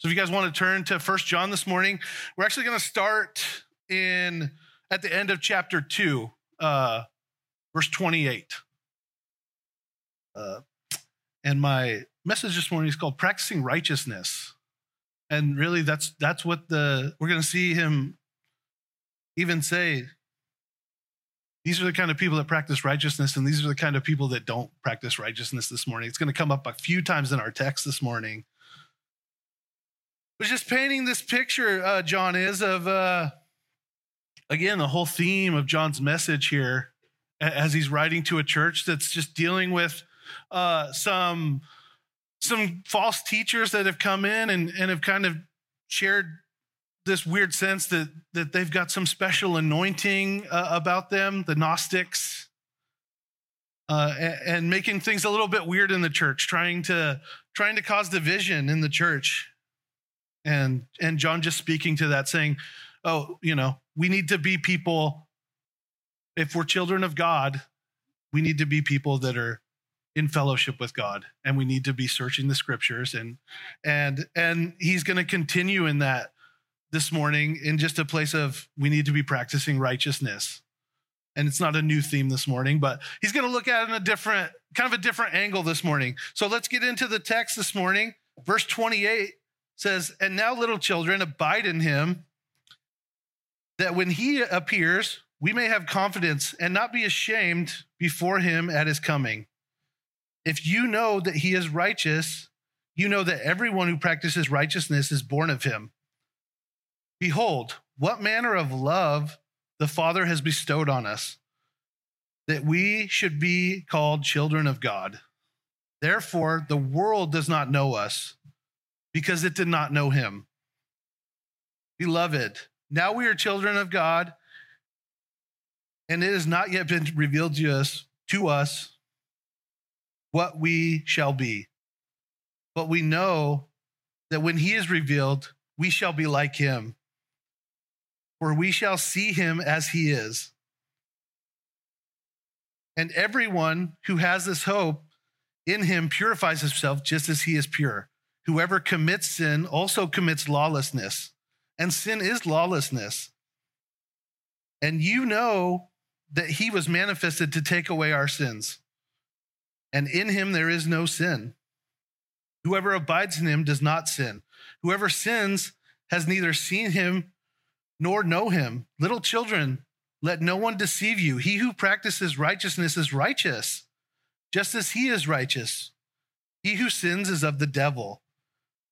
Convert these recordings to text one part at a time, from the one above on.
So if you guys want to turn to 1 John this morning, we're actually going to start at the end of chapter 2, verse 28. And my message this morning is called Practicing Righteousness. And really that's what we're going to see him even say, these are the kind of people that practice righteousness, and these are the kind of people that don't practice righteousness this morning. It's going to come up a few times in our text this morning. But just painting this picture, John is of, again, the whole theme of John's message here as he's writing to a church that's just dealing with some false teachers that have come in and have kind of shared this weird sense that they've got some special anointing about them, the Gnostics, and making things a little bit weird in the church, trying to cause division in the church. And John just speaking to that, saying, oh, we need to be people, if we're children of God, we need to be people that are in fellowship with God, and we need to be searching the scriptures. And he's going to continue in that this morning in just a place of, we need to be practicing righteousness. And it's not a new theme this morning, but he's going to look at it in a different angle this morning. So let's get into the text this morning. Verse 28 says, and now little children, abide in him, that when he appears, we may have confidence and not be ashamed before him at his coming. If you know that he is righteous, you know that everyone who practices righteousness is born of him. Behold, what manner of love the Father has bestowed on us, that we should be called children of God. Therefore, the world does not know us, because it did not know him. Beloved, now we are children of God, and it has not yet been revealed to us what we shall be. But we know that when he is revealed, we shall be like him, for we shall see him as he is. And everyone who has this hope in him purifies himself just as he is pure. Whoever commits sin also commits lawlessness, and sin is lawlessness. And you know that he was manifested to take away our sins, and in him there is no sin. Whoever abides in him does not sin. Whoever sins has neither seen him nor know him. Little children, let no one deceive you. He who practices righteousness is righteous, just as he is righteous. He who sins is of the devil,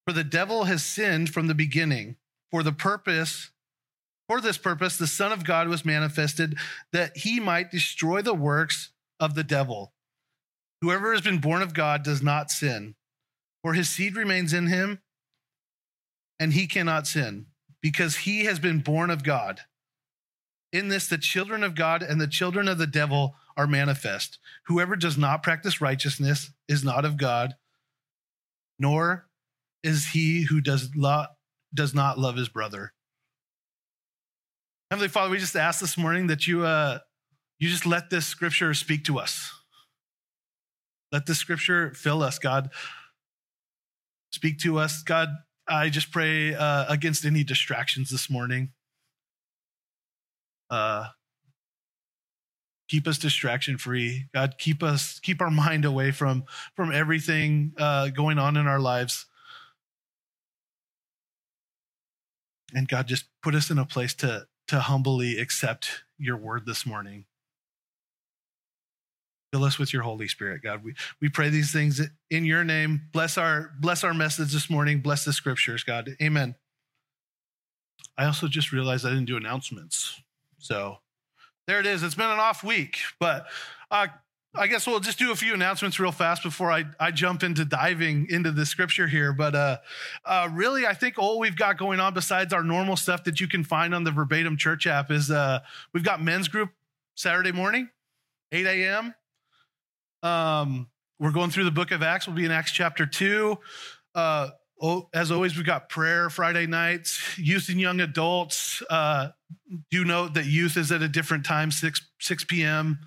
for the devil has sinned from the beginning. For this purpose, the Son of God was manifested, that he might destroy the works of the devil. Whoever has been born of God does not sin, for his seed remains in him, and he cannot sin, because he has been born of God. In this, the children of God and the children of the devil are manifest. Whoever does not practice righteousness is not of God, nor is he who does not love his brother. Heavenly Father, we just ask this morning that you just let this scripture speak to us. Let this scripture fill us, God. Speak to us, God. I just pray against any distractions this morning. Keep us distraction free, God. Keep our mind away from everything going on in our lives. And God, just put us in a place to humbly accept your word this morning. Fill us with your Holy Spirit, God. We pray these things in your name. Bless our message this morning. Bless the scriptures, God. Amen. I also just realized I didn't do announcements, so. There it is. It's been an off week, but I guess we'll just do a few announcements real fast before I jump into diving into the scripture here. But really, I think all we've got going on besides our normal stuff that you can find on the Verbatim Church app is we've got men's group Saturday morning, 8 a.m. We're going through the book of Acts. We'll be in Acts chapter 2. As always, we've got prayer Friday nights, youth and young adults. Do note that youth is at a different time, 6 p.m.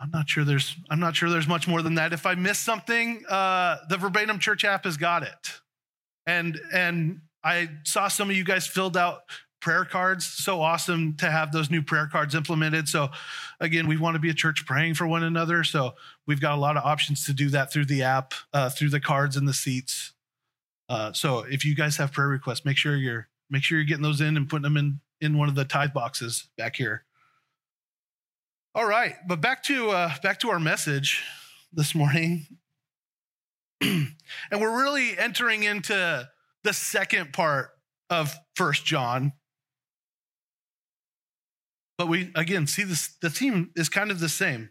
I'm not sure there's much more than that. If I miss something, the Verbatim Church app has got it. And I saw some of you guys filled out prayer cards. So awesome to have those new prayer cards implemented. So again, we want to be a church praying for one another. So we've got a lot of options to do that through the app, through the cards and the seats. So if you guys have prayer requests, make sure you're getting those in and putting them in one of the tithe boxes back here. All right, but back to our message this morning. And we're really entering into the second part of 1 John. But we, again, see this, the theme is kind of the same.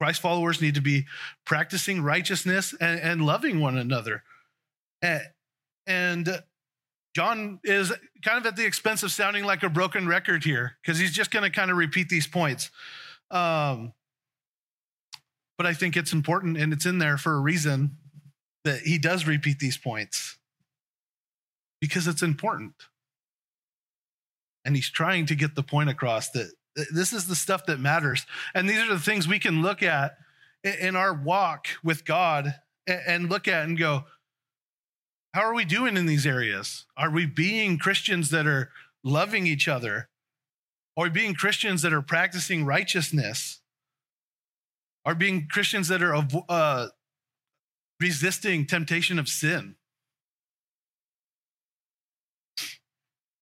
Christ followers need to be practicing righteousness and loving one another. And John is kind of at the expense of sounding like a broken record here, because he's just going to kind of repeat these points. But I think it's important, and it's in there for a reason that he does repeat these points, because it's important. And he's trying to get the point across that this is the stuff that matters. And these are the things we can look at in our walk with God and look at and go, how are we doing in these areas? Are we being Christians that are loving each other? Are we being Christians that are practicing righteousness? Are we being Christians that are resisting temptation of sin?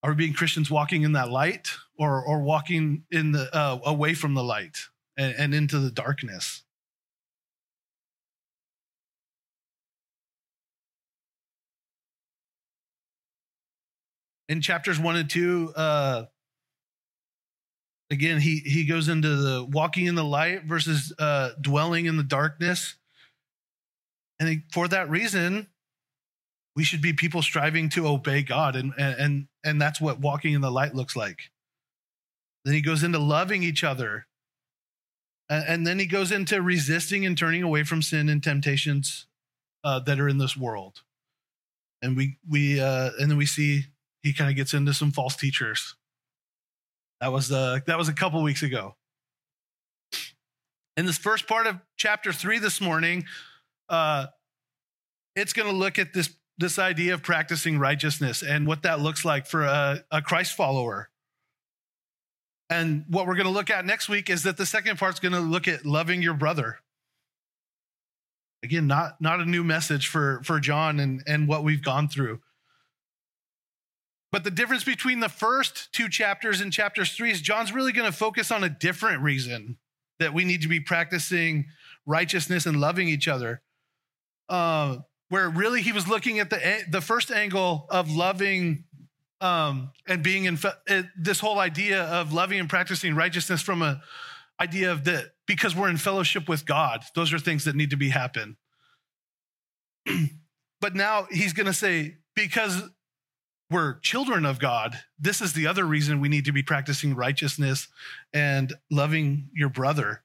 Are we being Christians walking in that light, or walking in the away from the light and into the darkness? In chapters 1 and 2, again, he goes into the walking in the light versus dwelling in the darkness. And for that reason, we should be people striving to obey God. And that's what walking in the light looks like. Then he goes into loving each other. And then he goes into resisting and turning away from sin and temptations that are in this world. And then we see he kind of gets into some false teachers. That was a couple weeks ago. In this first part of chapter 3 this morning, it's going to look at this idea of practicing righteousness and what that looks like for a Christ follower. And what we're going to look at next week is that the second part's going to look at loving your brother. Again, not a new message for John and what we've gone through. But the difference between the first 2 chapters and chapters 3 is John's really going to focus on a different reason that we need to be practicing righteousness and loving each other. Where really he was looking at the first angle of loving and being in this whole idea of loving and practicing righteousness from a idea of that because we're in fellowship with God, those are things that need to be happen. But now he's going to say, because we're children of God, this is the other reason we need to be practicing righteousness and loving your brother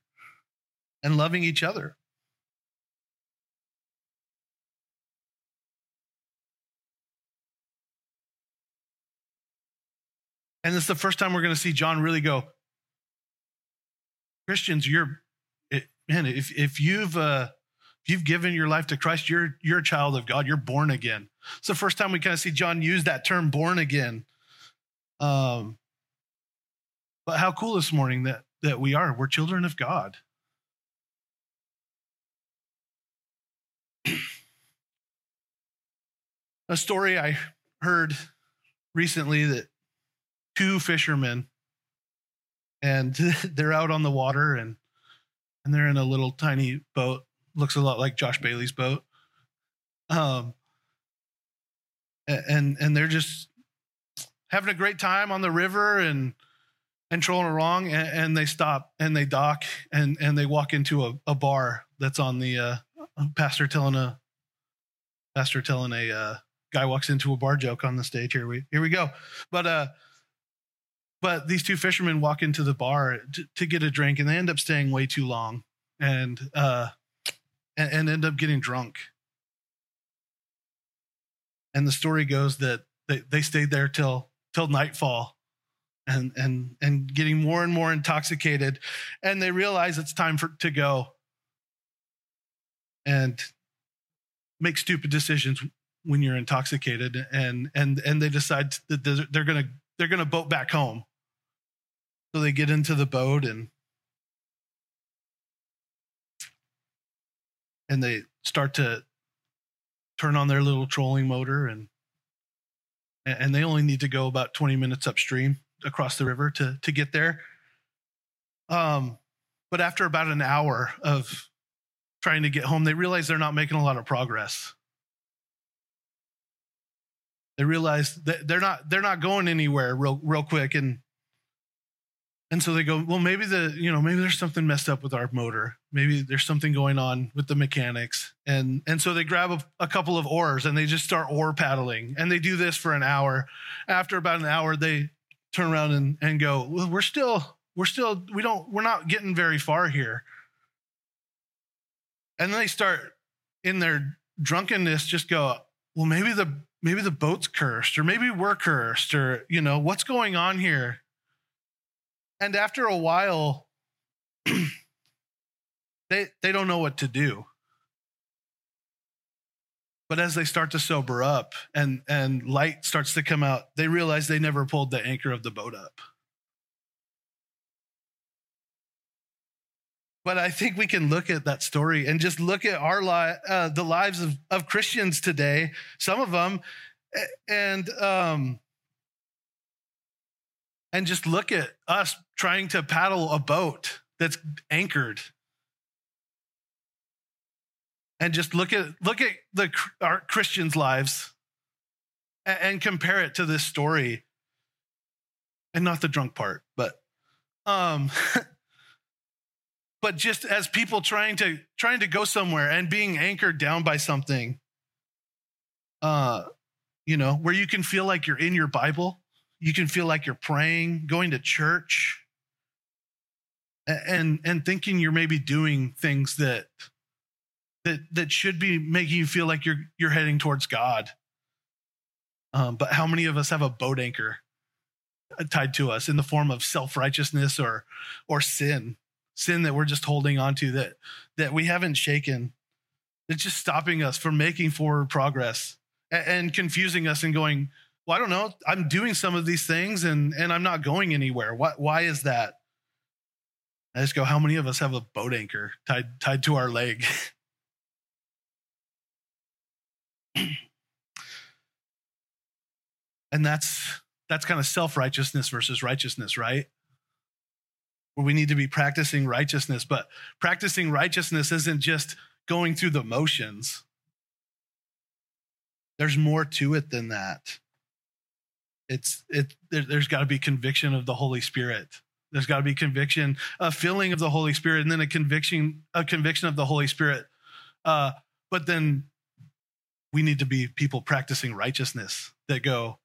and loving each other. And this is the first time we're going to see John really go, Christians, if you've given your life to Christ, you're a child of God. You're born again. It's the first time we kind of see John use that term, born again. But how cool this morning that we are. We're children of God. A story I heard recently that 2 fishermen, and they're out on the water and they're in a little tiny boat. Looks a lot like Josh Bailey's boat. And they're just having a great time on the river and trolling along, and they stop and they dock and they walk into a bar that's on the pastor telling a guy walks into a bar joke on the stage. Here we go. But these 2 fishermen walk into the bar to get a drink, and they end up staying way too long and end up getting drunk. And the story goes that they stayed there till nightfall, and getting more and more intoxicated, and they realize it's time to go and make stupid decisions when you're intoxicated, and they decide that they're gonna boat back home. So they get into the boat and they start to turn on their little trolling motor, and they only need to go about 20 minutes upstream across the river to get there. But after about an hour of trying to get home, they realize they're not making a lot of progress. They realize that they're not going anywhere real quick. And so they go, well, maybe there's something messed up with our motor. Maybe there's something going on with the mechanics. And so they grab a couple of oars and they just start oar paddling. And they do this for an hour. After about an hour, they turn around and go, well, we're not getting very far here. And then they start in their drunkenness, just go, well, maybe the boat's cursed, or maybe we're cursed, or, what's going on here? And after a while, they don't know what to do. But as they start to sober up and light starts to come out, they realize they never pulled the anchor of the boat up. But I think we can look at that story and just look at the lives of Christians today, some of them, and just look at us trying to paddle a boat that's anchored. And just look at our Christians' lives and compare it to this story, and not the drunk part, but just as people trying to go somewhere and being anchored down by something, where you can feel like you're in your Bible, you can feel like you're praying, going to church, and thinking you're maybe doing things that should be making you feel like you're heading towards God. But how many of us have a boat anchor tied to us in the form of self-righteousness or sin that we're just holding onto that we haven't shaken? It's just stopping us from making forward progress and confusing us and going, well, I don't know, I'm doing some of these things and I'm not going anywhere. Why is that? I just go, how many of us have a boat anchor tied to our leg? And that's kind of self-righteousness versus righteousness, right? Where we need to be practicing righteousness, but practicing righteousness isn't just going through the motions. There's more to it than that. There's got to be conviction of the Holy Spirit. There's got to be conviction, a filling of the Holy Spirit, and then a conviction of the Holy Spirit. But then we need to be people practicing righteousness that go,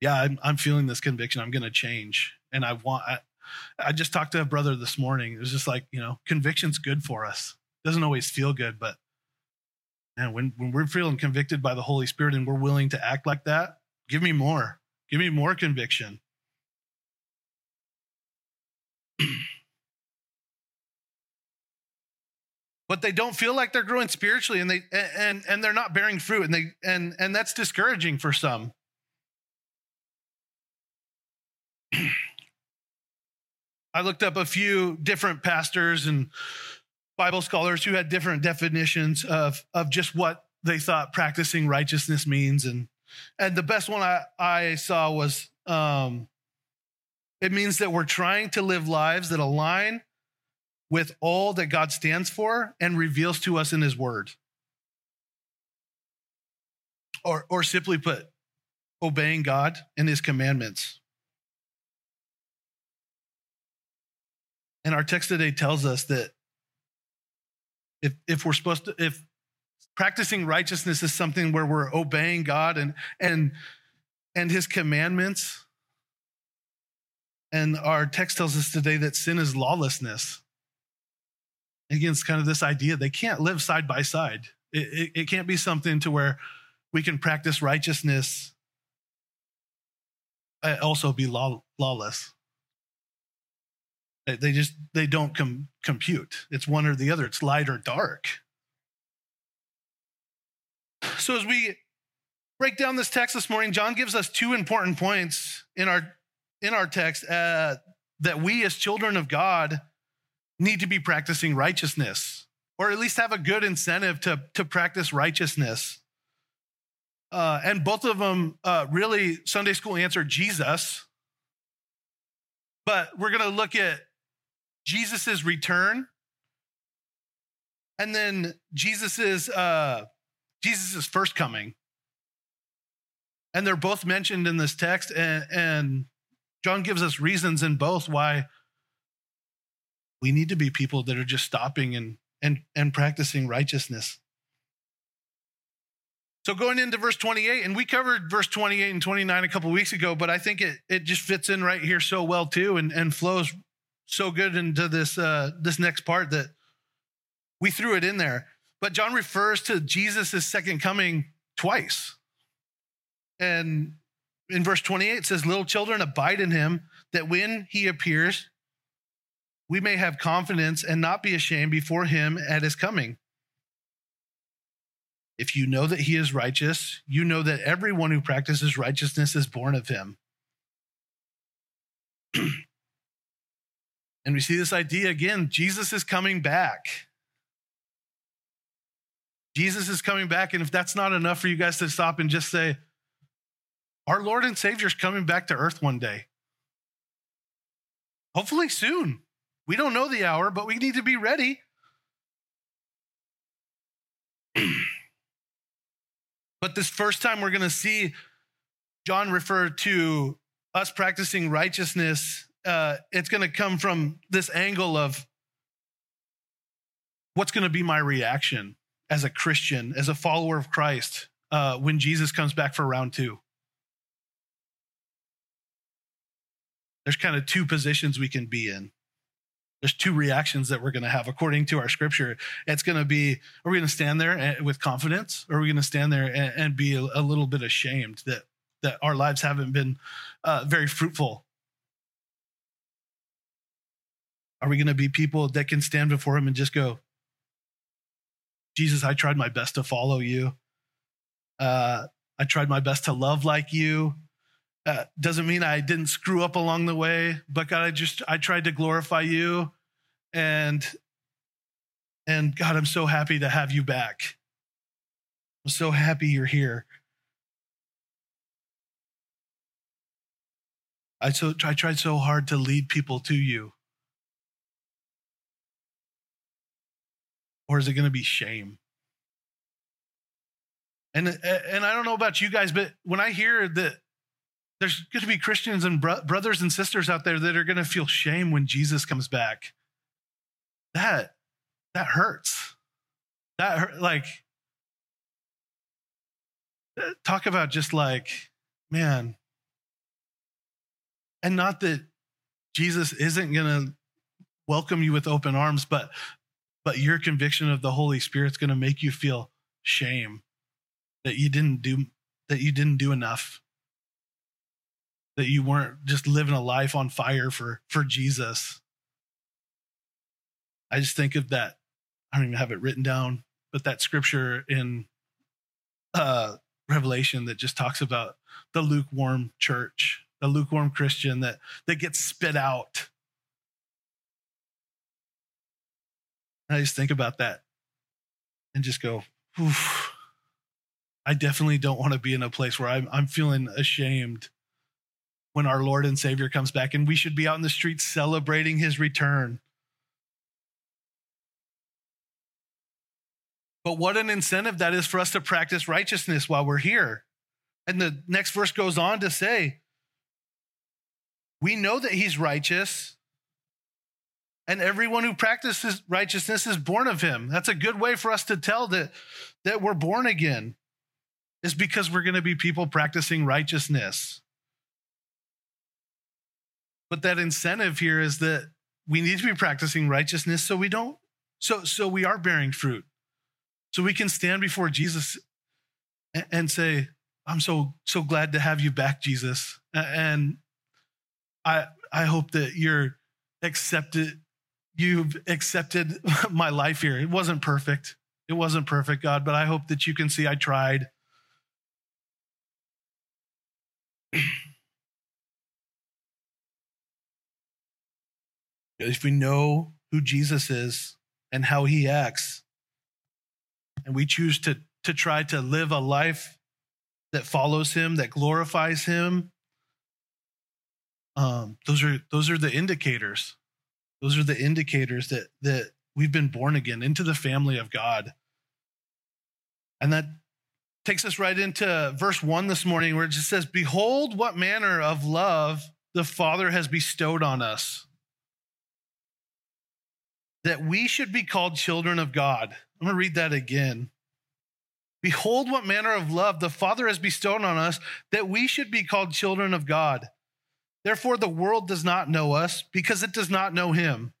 yeah, I'm feeling this conviction. I'm going to change. And I just talked to a brother this morning. It was just like, conviction's good for us. It doesn't always feel good, but man, when we're feeling convicted by the Holy Spirit and we're willing to act like that, give me more conviction. But they don't feel like they're growing spiritually, and they're not bearing fruit, and that's discouraging for some. I looked up a few different pastors and Bible scholars who had different definitions of just what they thought practicing righteousness means, and the best one I saw was it means that we're trying to live lives that align with all that God stands for and reveals to us in his word. Or simply put, obeying God and his commandments. And our text today tells us that if practicing righteousness is something where we're obeying God and his commandments, and our text tells us today that sin is lawlessness. Again, it's kind of this idea they can't live side by side. It can't be something to where we can practice righteousness also be lawless. They don't compute. It's one or the other. It's light or dark. So as we break down this text this morning, John gives us two important points in our text that we as children of God need to be practicing righteousness, or at least have a good incentive to practice righteousness. And both of them really Sunday school answer Jesus. But we're going to look at Jesus's return, and then Jesus's first coming. And they're both mentioned in this text, and John gives us reasons in both why we need to be people that are just stopping and practicing righteousness. So going into verse 28, and we covered verse 28 and 29 a couple of weeks ago, but I think it just fits in right here so well too, and flows so good into this next part that we threw it in there. But John refers to Jesus' second coming twice. And in verse 28, it says, "Little children, abide in him, that when he appears, we may have confidence and not be ashamed before him at his coming. If you know that he is righteous, you know that everyone who practices righteousness is born of him." And we see this idea again. Jesus is coming back. Jesus is coming back. And if that's not enough for you guys to stop and just say, our Lord and Savior is coming back to earth one day. Hopefully soon. We don't know the hour, but we need to be ready. But this first time we're going to see John refer to us practicing righteousness, it's going to come from this angle of what's going to be my reaction as a Christian, as a follower of Christ, when Jesus comes back for round two. There's kind of two positions we can be in. There's two reactions that we're going to have according to our scripture. It's going to be, are we going to stand there with confidence? Or are we going to stand there and be a little bit ashamed that our lives haven't been very fruitful? Are we going to be people that can stand before him and just go, Jesus, I tried my best to follow you. I tried my best to love like you. Doesn't mean I didn't screw up along the way, but God, I tried to glorify you, and God, I'm so happy to have you back. I'm so happy you're here. I tried so hard to lead people to you. Or is it going to be shame? And I don't know about you guys, but when I hear that, there's going to be Christians and brothers and sisters out there that are going to feel shame when Jesus comes back. That hurts. That hurt, like, talk about just like, man. And not that Jesus isn't going to welcome you with open arms, but your conviction of the Holy Spirit's going to make you feel shame that you didn't do enough. That you weren't just living a life on fire for Jesus. I just think of that. I don't even have it written down, but that scripture in Revelation that just talks about the lukewarm church, the lukewarm Christian that gets spit out. And I just think about that and just go, oof, I definitely don't want to be in a place where I'm feeling ashamed when our Lord and Savior comes back, and we should be out in the streets celebrating his return. But what an incentive that is for us to practice righteousness while we're here. And the next verse goes on to say, we know that he's righteous, and everyone who practices righteousness is born of him. That's a good way for us to tell that we're born again, is because we're going to be people practicing righteousness. But that incentive here is that we need to be practicing righteousness so we are bearing fruit. So we can stand before Jesus and say, I'm so glad to have you back, Jesus. And I hope that you're accepted. You've accepted my life here. It wasn't perfect. It wasn't perfect, God, but I hope that you can see I tried. If we know who Jesus is and how he acts, and we choose to try to live a life that follows him, that glorifies him, those are the indicators. Those are the indicators that we've been born again into the family of God. And that takes us right into verse 1 this morning, where it just says, "Behold, what manner of love the Father has bestowed on us, that we should be called children of God." I'm going to read that again. "Behold, what manner of love the Father has bestowed on us, that we should be called children of God. Therefore, the world does not know us, because it does not know him."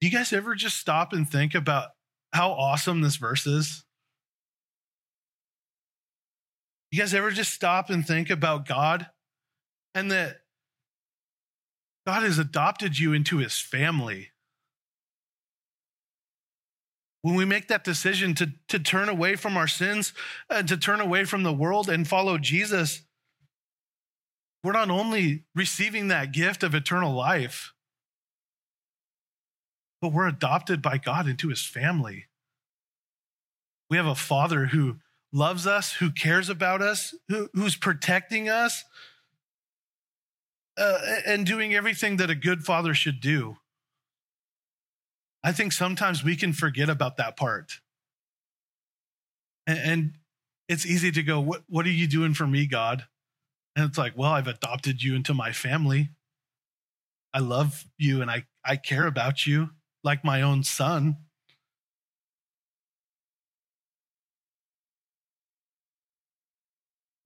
Do you guys ever just stop and think about how awesome this verse is? You guys ever just stop and think about God, and that God has adopted you into his family? When we make that decision to turn away from our sins, to turn away from the world and follow Jesus, we're not only receiving that gift of eternal life, but we're adopted by God into his family. We have a Father who loves us, who cares about us, who's protecting us, and doing everything that a good father should do. I think sometimes we can forget about that part. And it's easy to go, what are you doing for me, God? And it's like, well, I've adopted you into my family. I love you, and I care about you like my own son.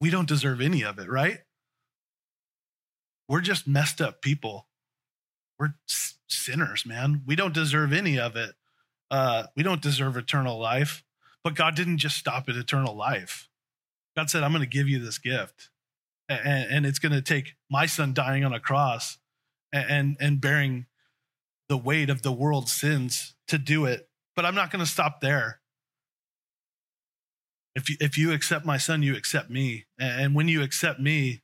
We don't deserve any of it, right? We're just messed up people. We're sinners, man. We don't deserve any of it. We don't deserve eternal life. But God didn't just stop at eternal life. God said, I'm going to give you this gift. And it's going to take my son dying on a cross and bearing the weight of the world's sins to do it. But I'm not going to stop there. If you accept my son, you accept me. And when you accept me,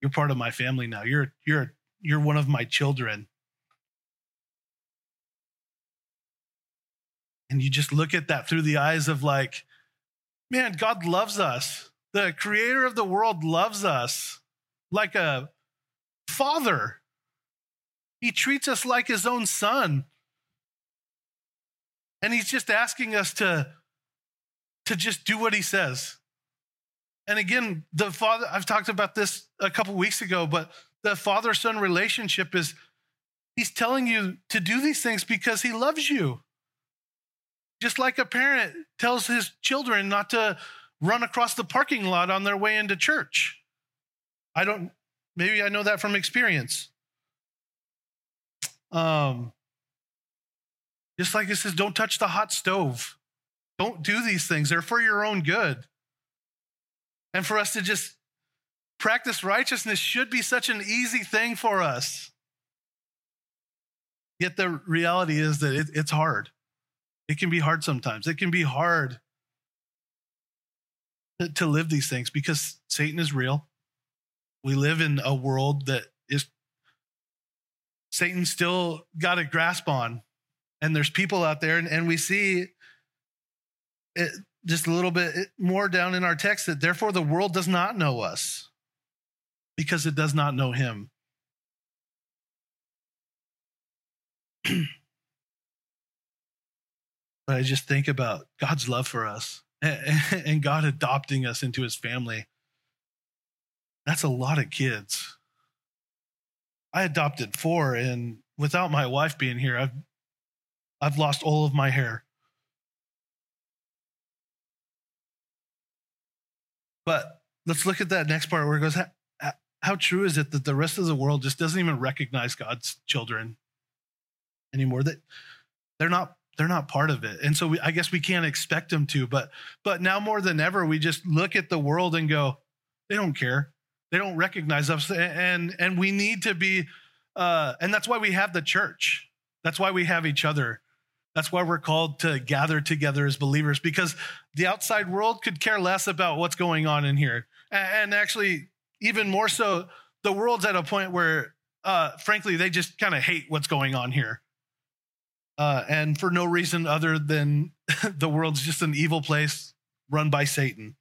you're part of my family now. You're one of my children. And you just look at that through the eyes of like, man, God loves us. The creator of the world loves us like a father. He treats us like his own son. And he's just asking us to just do what he says. And again, the Father, I've talked about this a couple weeks ago, but the father-son relationship is, he's telling you to do these things because he loves you. Just like a parent tells his children not to run across the parking lot on their way into church. Maybe I know that from experience. Just like it says, don't touch the hot stove. Don't do these things. They're for your own good. And for us to just practice righteousness should be such an easy thing for us. Yet the reality is that it's hard. It can be hard sometimes. It can be hard to live these things because Satan is real. We live in a world that is Satan still got a grasp on. And there's people out there, and we see it. Just a little bit more down in our text that therefore the world does not know us because it does not know him. But I just think about God's love for us and God adopting us into his family. That's a lot of kids. I adopted 4, and without my wife being here, I've lost all of my hair. But let's look at that next part where it goes, how true is it that the rest of the world just doesn't even recognize God's children anymore? That they're not They're not part of it. And so I guess we can't expect them to, but now more than ever, we just look at the world and go, they don't care. They don't recognize us. And we need to be, and that's why we have the church. That's why we have each other. That's why we're called to gather together as believers, because the outside world could care less about what's going on in here. And actually, even more so, the world's at a point where, frankly, they just kind of hate what's going on here. And for no reason other than the world's just an evil place run by Satan.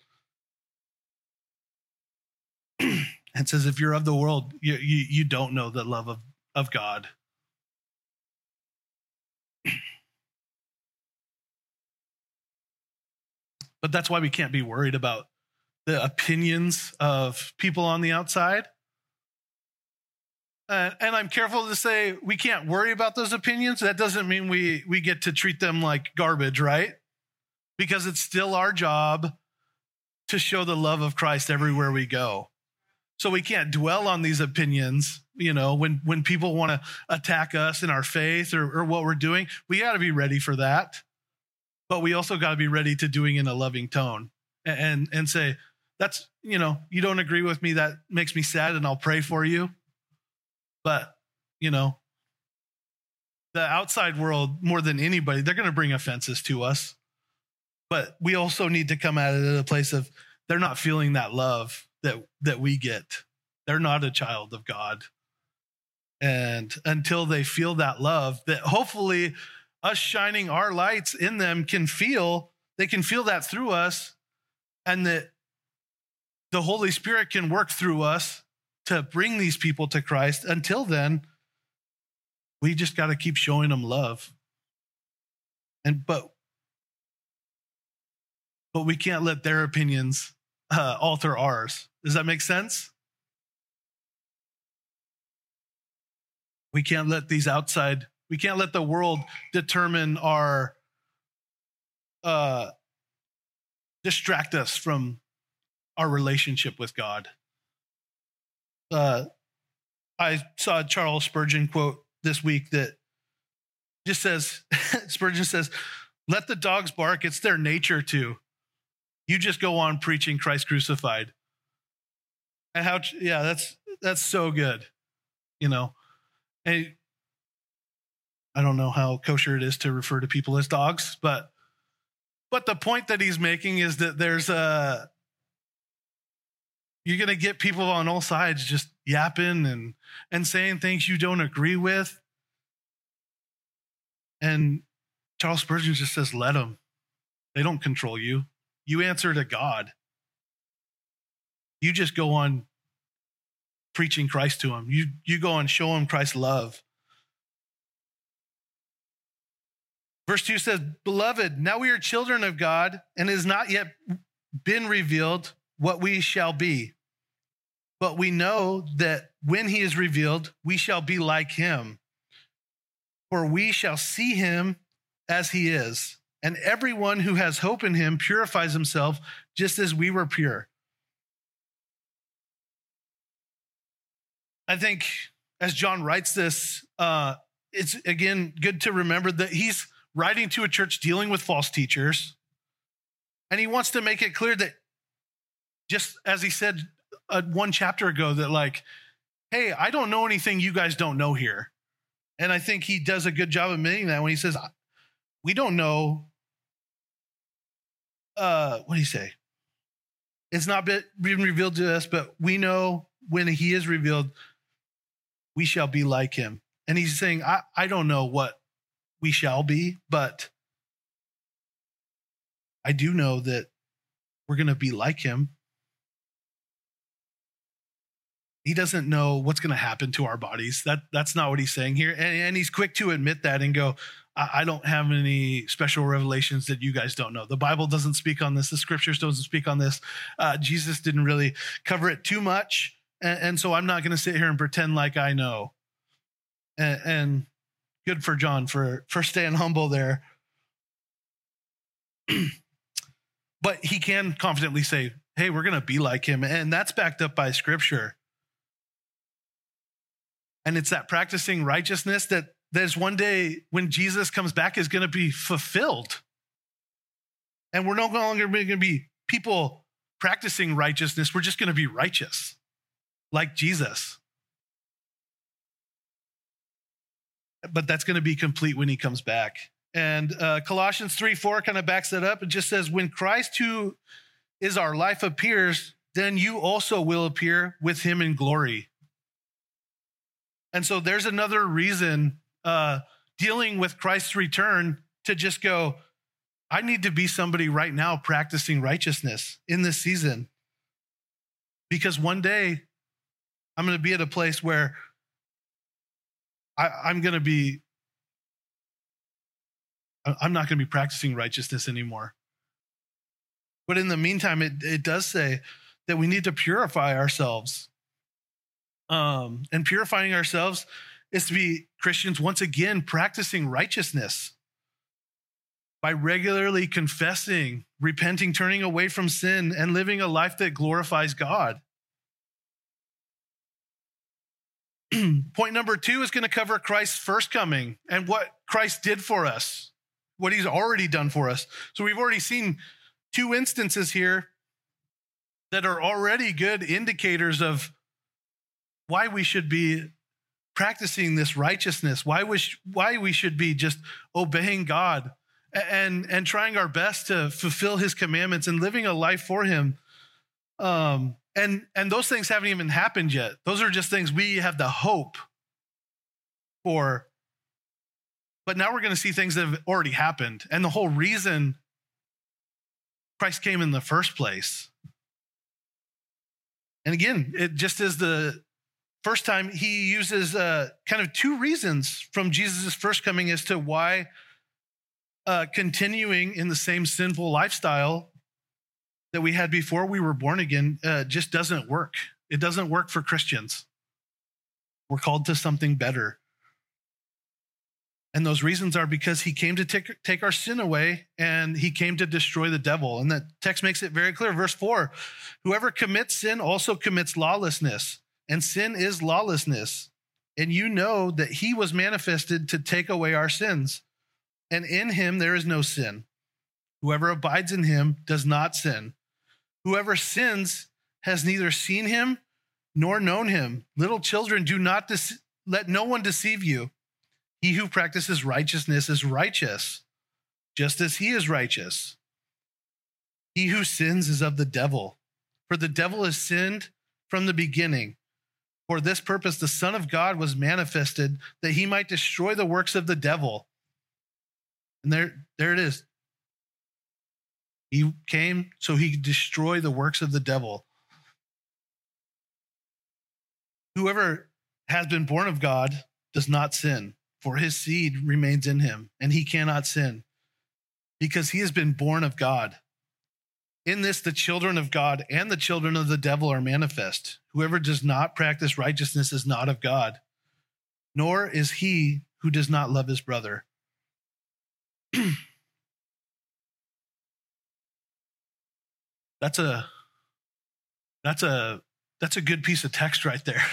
It says, if you're of the world, you don't know the love of God. But that's why we can't be worried about the opinions of people on the outside. And I'm careful to say we can't worry about those opinions. That doesn't mean we get to treat them like garbage, right? Because it's still our job to show the love of Christ everywhere we go. So we can't dwell on these opinions. You know, when people want to attack us in our faith or what we're doing, we got to be ready for that. But we also got to be ready to doing in a loving tone and say, that's, you know, you don't agree with me. That makes me sad, and I'll pray for you. But, you know, the outside world, more than anybody, they're going to bring offenses to us. But we also need to come at it at a place of they're not feeling that love that we get. They're not a child of God. And until they feel that love, that hopefully us shining our lights in them they can feel that through us, and that the Holy Spirit can work through us to bring these people to Christ. Until then, we just got to keep showing them love. And but we can't let their opinions alter ours. Does that make sense? We can't let these outside. We can't let the world determine distract us from our relationship with God. I saw a Charles Spurgeon quote this week that just says, Spurgeon says, "Let the dogs bark. It's their nature to. You just go on preaching Christ crucified." And how? Yeah, that's so good, you know. And I don't know how kosher it is to refer to people as dogs, but the point that he's making is that there's a. You're going to get people on all sides just yapping and saying things you don't agree with. And Charles Spurgeon just says, let them. They don't control you. You answer to God. You just go on preaching Christ to them. You go and show them Christ's love. Verse 2 says, "Beloved, now we are children of God, and it has not yet been revealed what we shall be. But we know that when he is revealed, we shall be like him. For we shall see him as he is. And everyone who has hope in him purifies himself just as we were pure." I think as John writes this, it's again good to remember that he's writing to a church dealing with false teachers. And he wants to make it clear that, just as he said one chapter ago, that like, hey, I don't know anything you guys don't know here. And I think he does a good job admitting that when he says, we don't know. What do you say? It's not been revealed to us, but we know when he is revealed, we shall be like him. And he's saying, I don't know what we shall be, but I do know that we're going to be like him. He doesn't know what's going to happen to our bodies. That's not what he's saying here. And he's quick to admit that and go, I don't have any special revelations that you guys don't know. The Bible doesn't speak on this. The scriptures doesn't speak on this. Jesus didn't really cover it too much. And so I'm not going to sit here and pretend like I know. And good for John for staying humble there. But he can confidently say, hey, we're going to be like him. And that's backed up by scripture. And it's that practicing righteousness that that is one day when Jesus comes back is going to be fulfilled. And we're no longer going to be people practicing righteousness. We're just going to be righteous like Jesus. But that's going to be complete when he comes back. And Colossians 3:4 kind of backs that up. It just says, when Christ, who is our life, appears, then you also will appear with him in glory. And so there's another reason dealing with Christ's return to just go, I need to be somebody right now practicing righteousness in this season, because one day I'm going to be at a place where I'm not going to be practicing righteousness anymore. But in the meantime, it does say that we need to purify ourselves. And purifying ourselves is to be Christians once again practicing righteousness by regularly confessing, repenting, turning away from sin, and living a life that glorifies God. Point number 2 is going to cover Christ's first coming and what Christ did for us, what he's already done for us. So we've already seen 2 instances here that are already good indicators of why we should be practicing this righteousness, why we should be just obeying God and trying our best to fulfill his commandments and living a life for him. And those things haven't even happened yet. Those are just things we have the hope for. But now we're going to see things that have already happened. And the whole reason Christ came in the first place. And again, it just is the first time he uses kind of 2 reasons from Jesus' first coming as to why continuing in the same sinful lifestyle that we had before we were born again just doesn't work. It doesn't work for Christians. We're called to something better. And those reasons are because he came to take our sin away, and he came to destroy the devil. And that text makes it very clear. Verse 4, whoever commits sin also commits lawlessness, and sin is lawlessness. And you know that he was manifested to take away our sins, and in him there is no sin. Whoever abides in him does not sin. Whoever sins has neither seen him nor known him. Little children, do not let no one deceive you. He who practices righteousness is righteous, just as he is righteous. He who sins is of the devil, for the devil has sinned from the beginning. For this purpose, the Son of God was manifested, that he might destroy the works of the devil. And there it is. He came so he could destroy the works of the devil. Whoever has been born of God does not sin, for his seed remains in him, and he cannot sin because he has been born of God. In this, the children of God and the children of the devil are manifest. Whoever does not practice righteousness is not of God, nor is he who does not love his brother. That's a good piece of text right there.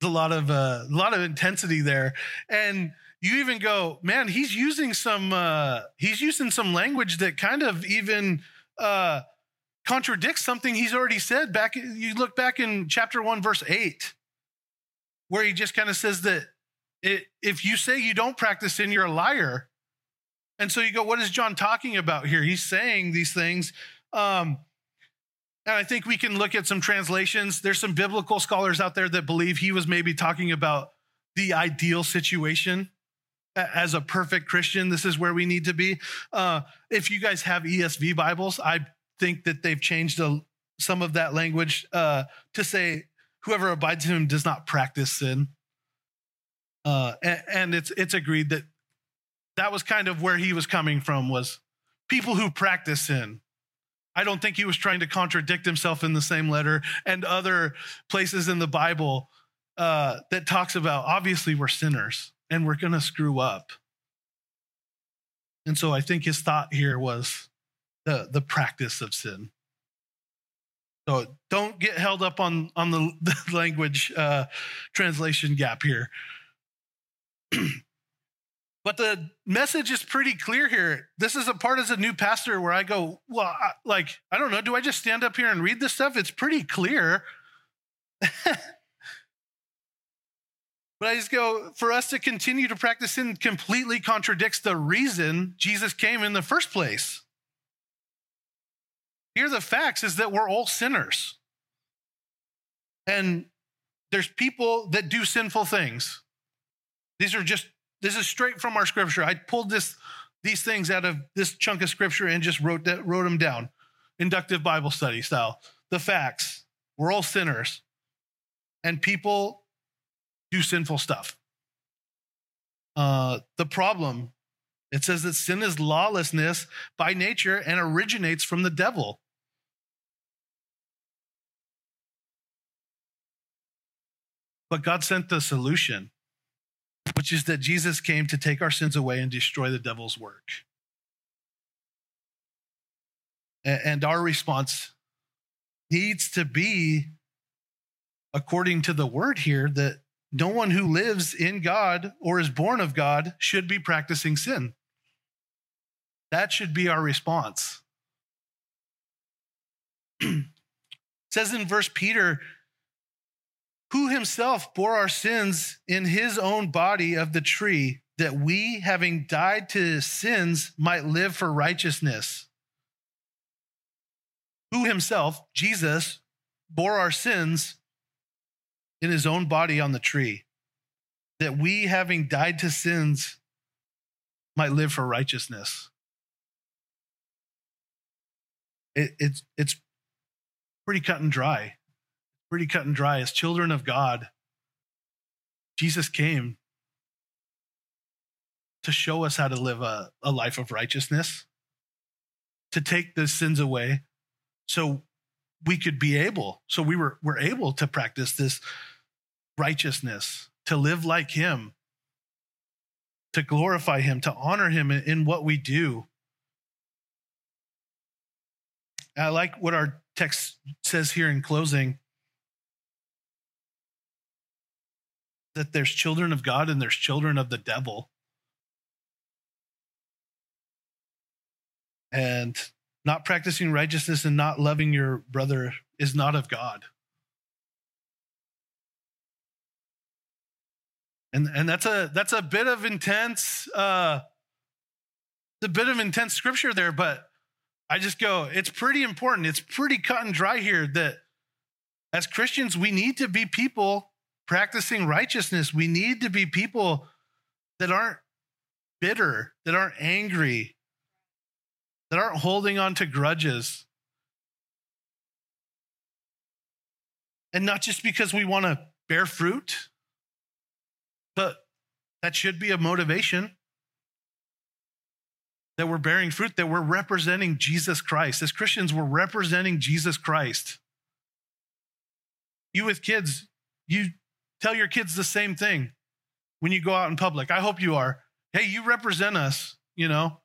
There's a lot of intensity there, and you even go, man, he's using some language that kind of even contradicts something he's already said. Back, you look back in chapter 1, verse 8, where he just kind of says that if you say you don't practice sin, you're a liar. And so you go, what is John talking about here? He's saying these things. And I think we can look at some translations. There's some biblical scholars out there that believe he was maybe talking about the ideal situation as a perfect Christian. This is where we need to be. If you guys have ESV Bibles, I think that they've changed some of that language to say, whoever abides in him does not practice sin. And it's agreed that that was kind of where he was coming from, was people who practice sin. I don't think he was trying to contradict himself in the same letter and other places in the Bible that talks about, obviously, we're sinners and we're going to screw up. And so I think his thought here was the practice of sin. So don't get held up on the language translation gap here. But the message is pretty clear here. This is a part as a new pastor where I go, well, I don't know. Do I just stand up here and read this stuff? It's pretty clear. But I just go, for us to continue to practice sin completely contradicts the reason Jesus came in the first place. Here, the facts is that we're all sinners. And there's people that do sinful things. This is straight from our scripture. I pulled these things out of this chunk of scripture and just wrote them down. Inductive Bible study style. The facts. We're all sinners. And people do sinful stuff. The problem, it says that sin is lawlessness by nature and originates from the devil. But God sent the solution, which is that Jesus came to take our sins away and destroy the devil's work. And our response needs to be, according to the word here, that no one who lives in God or is born of God should be practicing sin. That should be our response. It says in 1 Peter, who himself bore our sins in his own body of the tree, that we, having died to sins, might live for righteousness. Who himself, Jesus, bore our sins in his own body on the tree, that we, having died to sins, might live for righteousness. It's pretty cut and dry. Pretty cut and dry. As children of God, Jesus came to show us how to live a life of righteousness, to take the sins away so we could be able, so we're able to practice this righteousness, to live like him, to glorify him, to honor him in what we do. I like what our text says here in closing, that there's children of God and there's children of the devil. And not practicing righteousness and not loving your brother is not of God. And that's a bit of intense, scripture there, but I just go, it's pretty important. It's pretty cut and dry here that as Christians, we need to be people practicing righteousness. We need to be people that aren't bitter, that aren't angry, that aren't holding on to grudges. And not just because we want to bear fruit, but that should be a motivation that we're bearing fruit, that we're representing Jesus Christ. As Christians, we're representing Jesus Christ. You with kids, you tell your kids the same thing when you go out in public. I hope you are. Hey, you represent us, you know.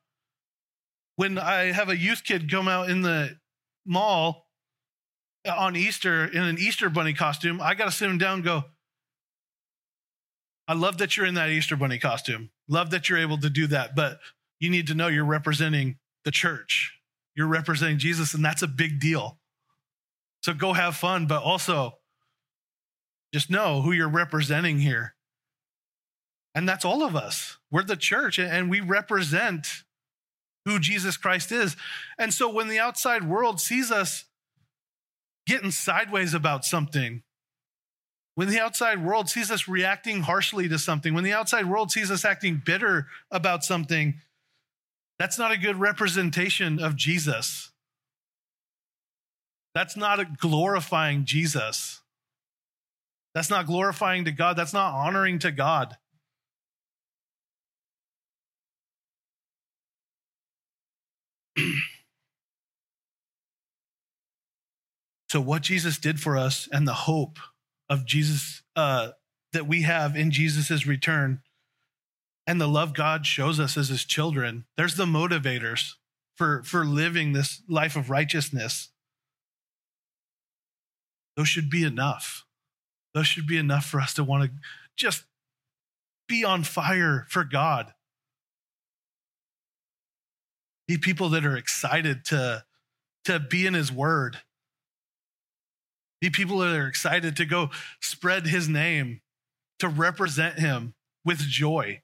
When I have a youth kid come out in the mall on Easter in an Easter bunny costume, I got to sit him down and go, I love that you're in that Easter bunny costume. Love that you're able to do that. But you need to know you're representing the church. You're representing Jesus, and that's a big deal. So go have fun, but also just know who you're representing here. And that's all of us. We're the church and we represent who Jesus Christ is. And so when the outside world sees us getting sideways about something, when the outside world sees us reacting harshly to something, when the outside world sees us acting bitter about something, that's not a good representation of Jesus. That's not glorifying Jesus. That's not glorifying to God. That's not honoring to God. So what Jesus did for us and the hope of Jesus that we have in Jesus's return and the love God shows us as his children, there's the motivators for living this life of righteousness. Those should be enough. Those should be enough for us to want to just Be on fire for God. Be people that are excited to be in his word. Be people that are excited to go spread his name, to represent him with joy.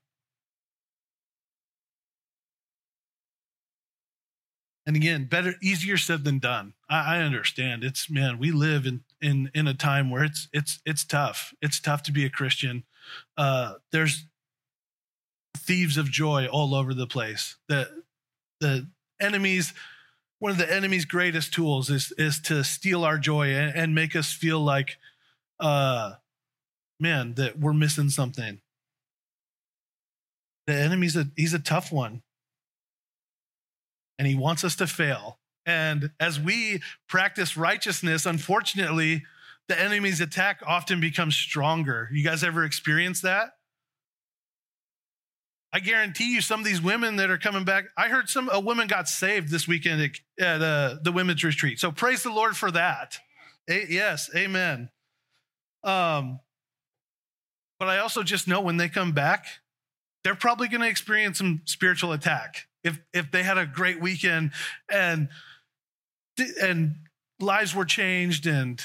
And again, better, easier said than done. I understand. It's, man, we live in a time where it's tough. It's tough to be a Christian. There's thieves of joy all over the place. The enemies, one of the enemy's greatest tools is to steal our joy and make us feel like, man, that we're missing something. The enemy's he's a tough one. And he wants us to fail. And as we practice righteousness, unfortunately, the enemy's attack often becomes stronger. You guys ever experience that? I guarantee you some of these women that are coming back, I heard a woman got saved this weekend at the women's retreat. So praise the Lord for that. Yes, amen. But I also just know when they come back, they're probably going to experience some spiritual attack. If they had a great weekend and lives were changed and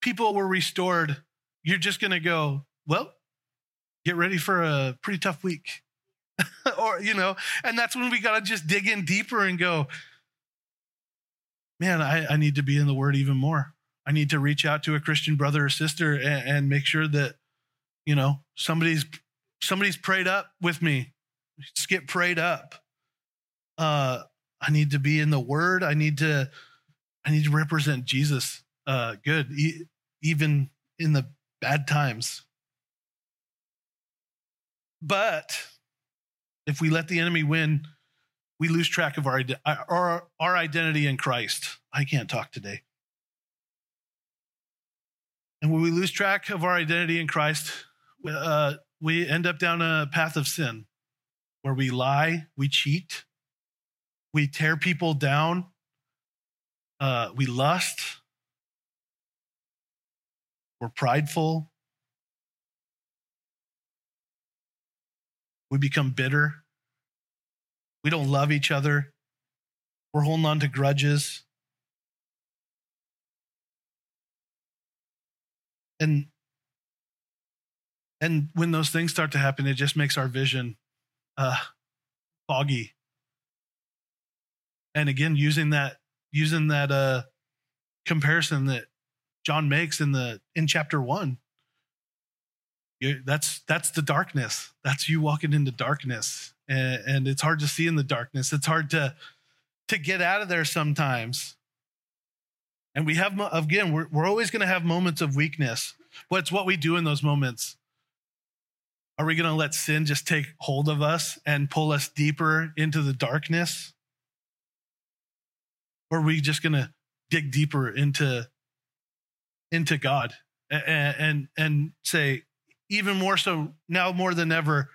people were restored, you're just going to go, well, get ready for a pretty tough week. Or, and that's when we got to just dig in deeper and go, man, I need to be in the word even more. I need to reach out to a Christian brother or sister and make sure that, somebody's prayed up with me. Just get prayed up. I need to be in the word. I need to represent Jesus good, even in the bad times. But if we let the enemy win, we lose track of our identity in Christ. I can't talk today. And when we lose track of our identity in Christ, we end up down a path of sin, where we lie, we cheat, we tear people down, we lust, we're prideful, we become bitter, we don't love each other, we're holding on to grudges. And when those things start to happen, it just makes our vision foggy. And again, using that comparison that John makes in chapter 1, that's the darkness. That's you walking into darkness, and it's hard to see in the darkness. It's hard to get out of there sometimes. And we have, again, we're always going to have moments of weakness, but it's what we do in those moments. Are we going to let sin just take hold of us and pull us deeper into the darkness? Or are we just going to dig deeper into God and say, even more so now more than ever,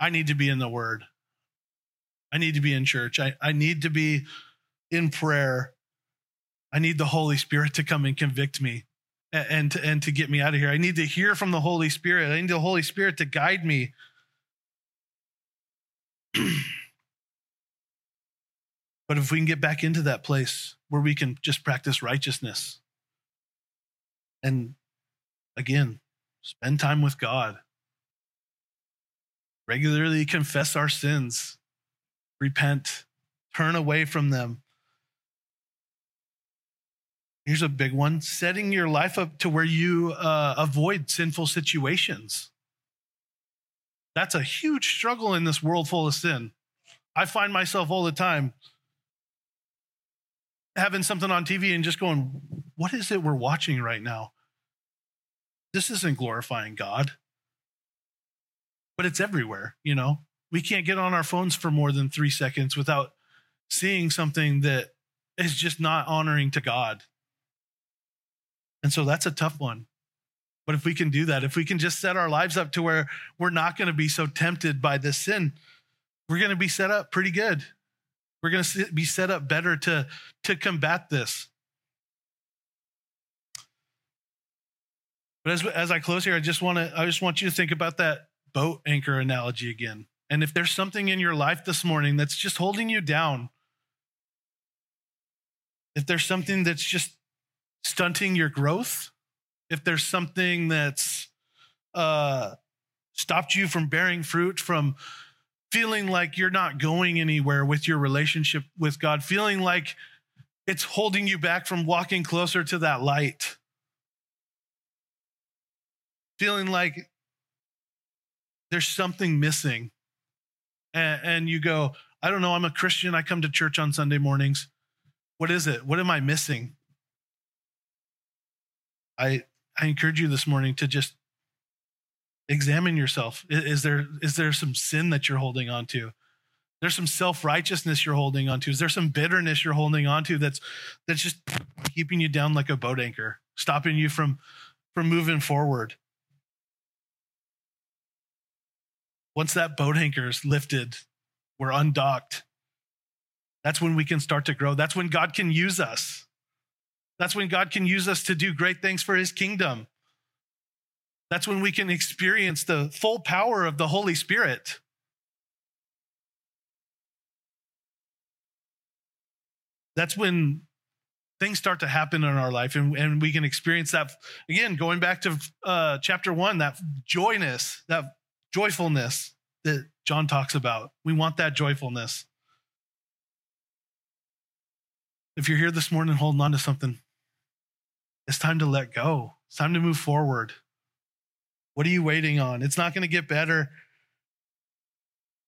I need to be in the word. I need to be in church. I need to be in prayer. I need the Holy Spirit to come and convict me and to get me out of here. I need to hear from the Holy Spirit. I need the Holy Spirit to guide me. But if we can get back into that place where we can just practice righteousness and, again, spend time with God, regularly confess our sins, repent, turn away from them. Here's a big one: setting your life up to where you avoid sinful situations. That's a huge struggle in this world full of sin. I find myself all the time having something on TV and just going, what is it we're watching right now? This isn't glorifying God. But it's everywhere, We can't get on our phones for more than 3 seconds without seeing something that is just not honoring to God. And so that's a tough one. But if we can do that, if we can just set our lives up to where we're not going to be so tempted by this sin, we're going to be set up pretty good. We're going to be set up better to combat this. But as I close here, I just want you to think about that boat anchor analogy again. And if there's something in your life this morning that's just holding you down, if there's something that's just stunting your growth, if there's something that's stopped you from bearing fruit, from feeling like you're not going anywhere with your relationship with God, feeling like it's holding you back from walking closer to that light, feeling like there's something missing, and you go, I don't know, I'm a Christian, I come to church on Sunday mornings. What is it? What am I missing? I encourage you this morning to just examine yourself. Is there some sin that you're holding on to? There's some self-righteousness you're holding on to. Is there some bitterness you're holding on to that's just keeping you down like a boat anchor, stopping you from moving forward? Once that boat anchor is lifted, we're undocked. That's when we can start to grow. That's when God can use us. That's when God can use us to do great things for his kingdom. That's when we can experience the full power of the Holy Spirit. That's when things start to happen in our life, and we can experience that. Again, going back to chapter 1, that joyfulness that John talks about. We want that joyfulness. If you're here this morning holding on to something, it's time to let go. It's time to move forward. What are you waiting on? It's not going to get better.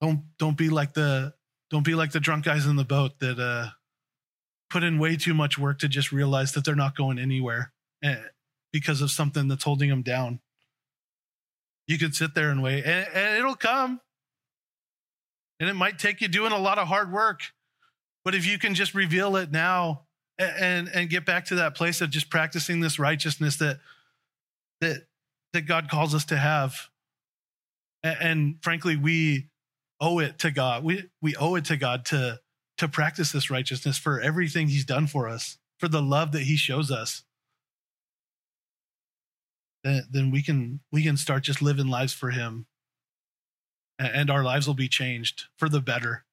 Don't be like the drunk guys in the boat that put in way too much work to just realize that they're not going anywhere because of something that's holding them down. You could sit there and wait, and it'll come. And it might take you doing a lot of hard work, but if you can just reveal it now and get back to that place of just practicing this righteousness that God calls us to have. And frankly, we owe it to God. We owe it to God to practice this righteousness for everything he's done for us, for the love that he shows us. Then we can start just living lives for him, and our lives will be changed for the better.